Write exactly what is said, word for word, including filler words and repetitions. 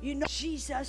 You know, Jesus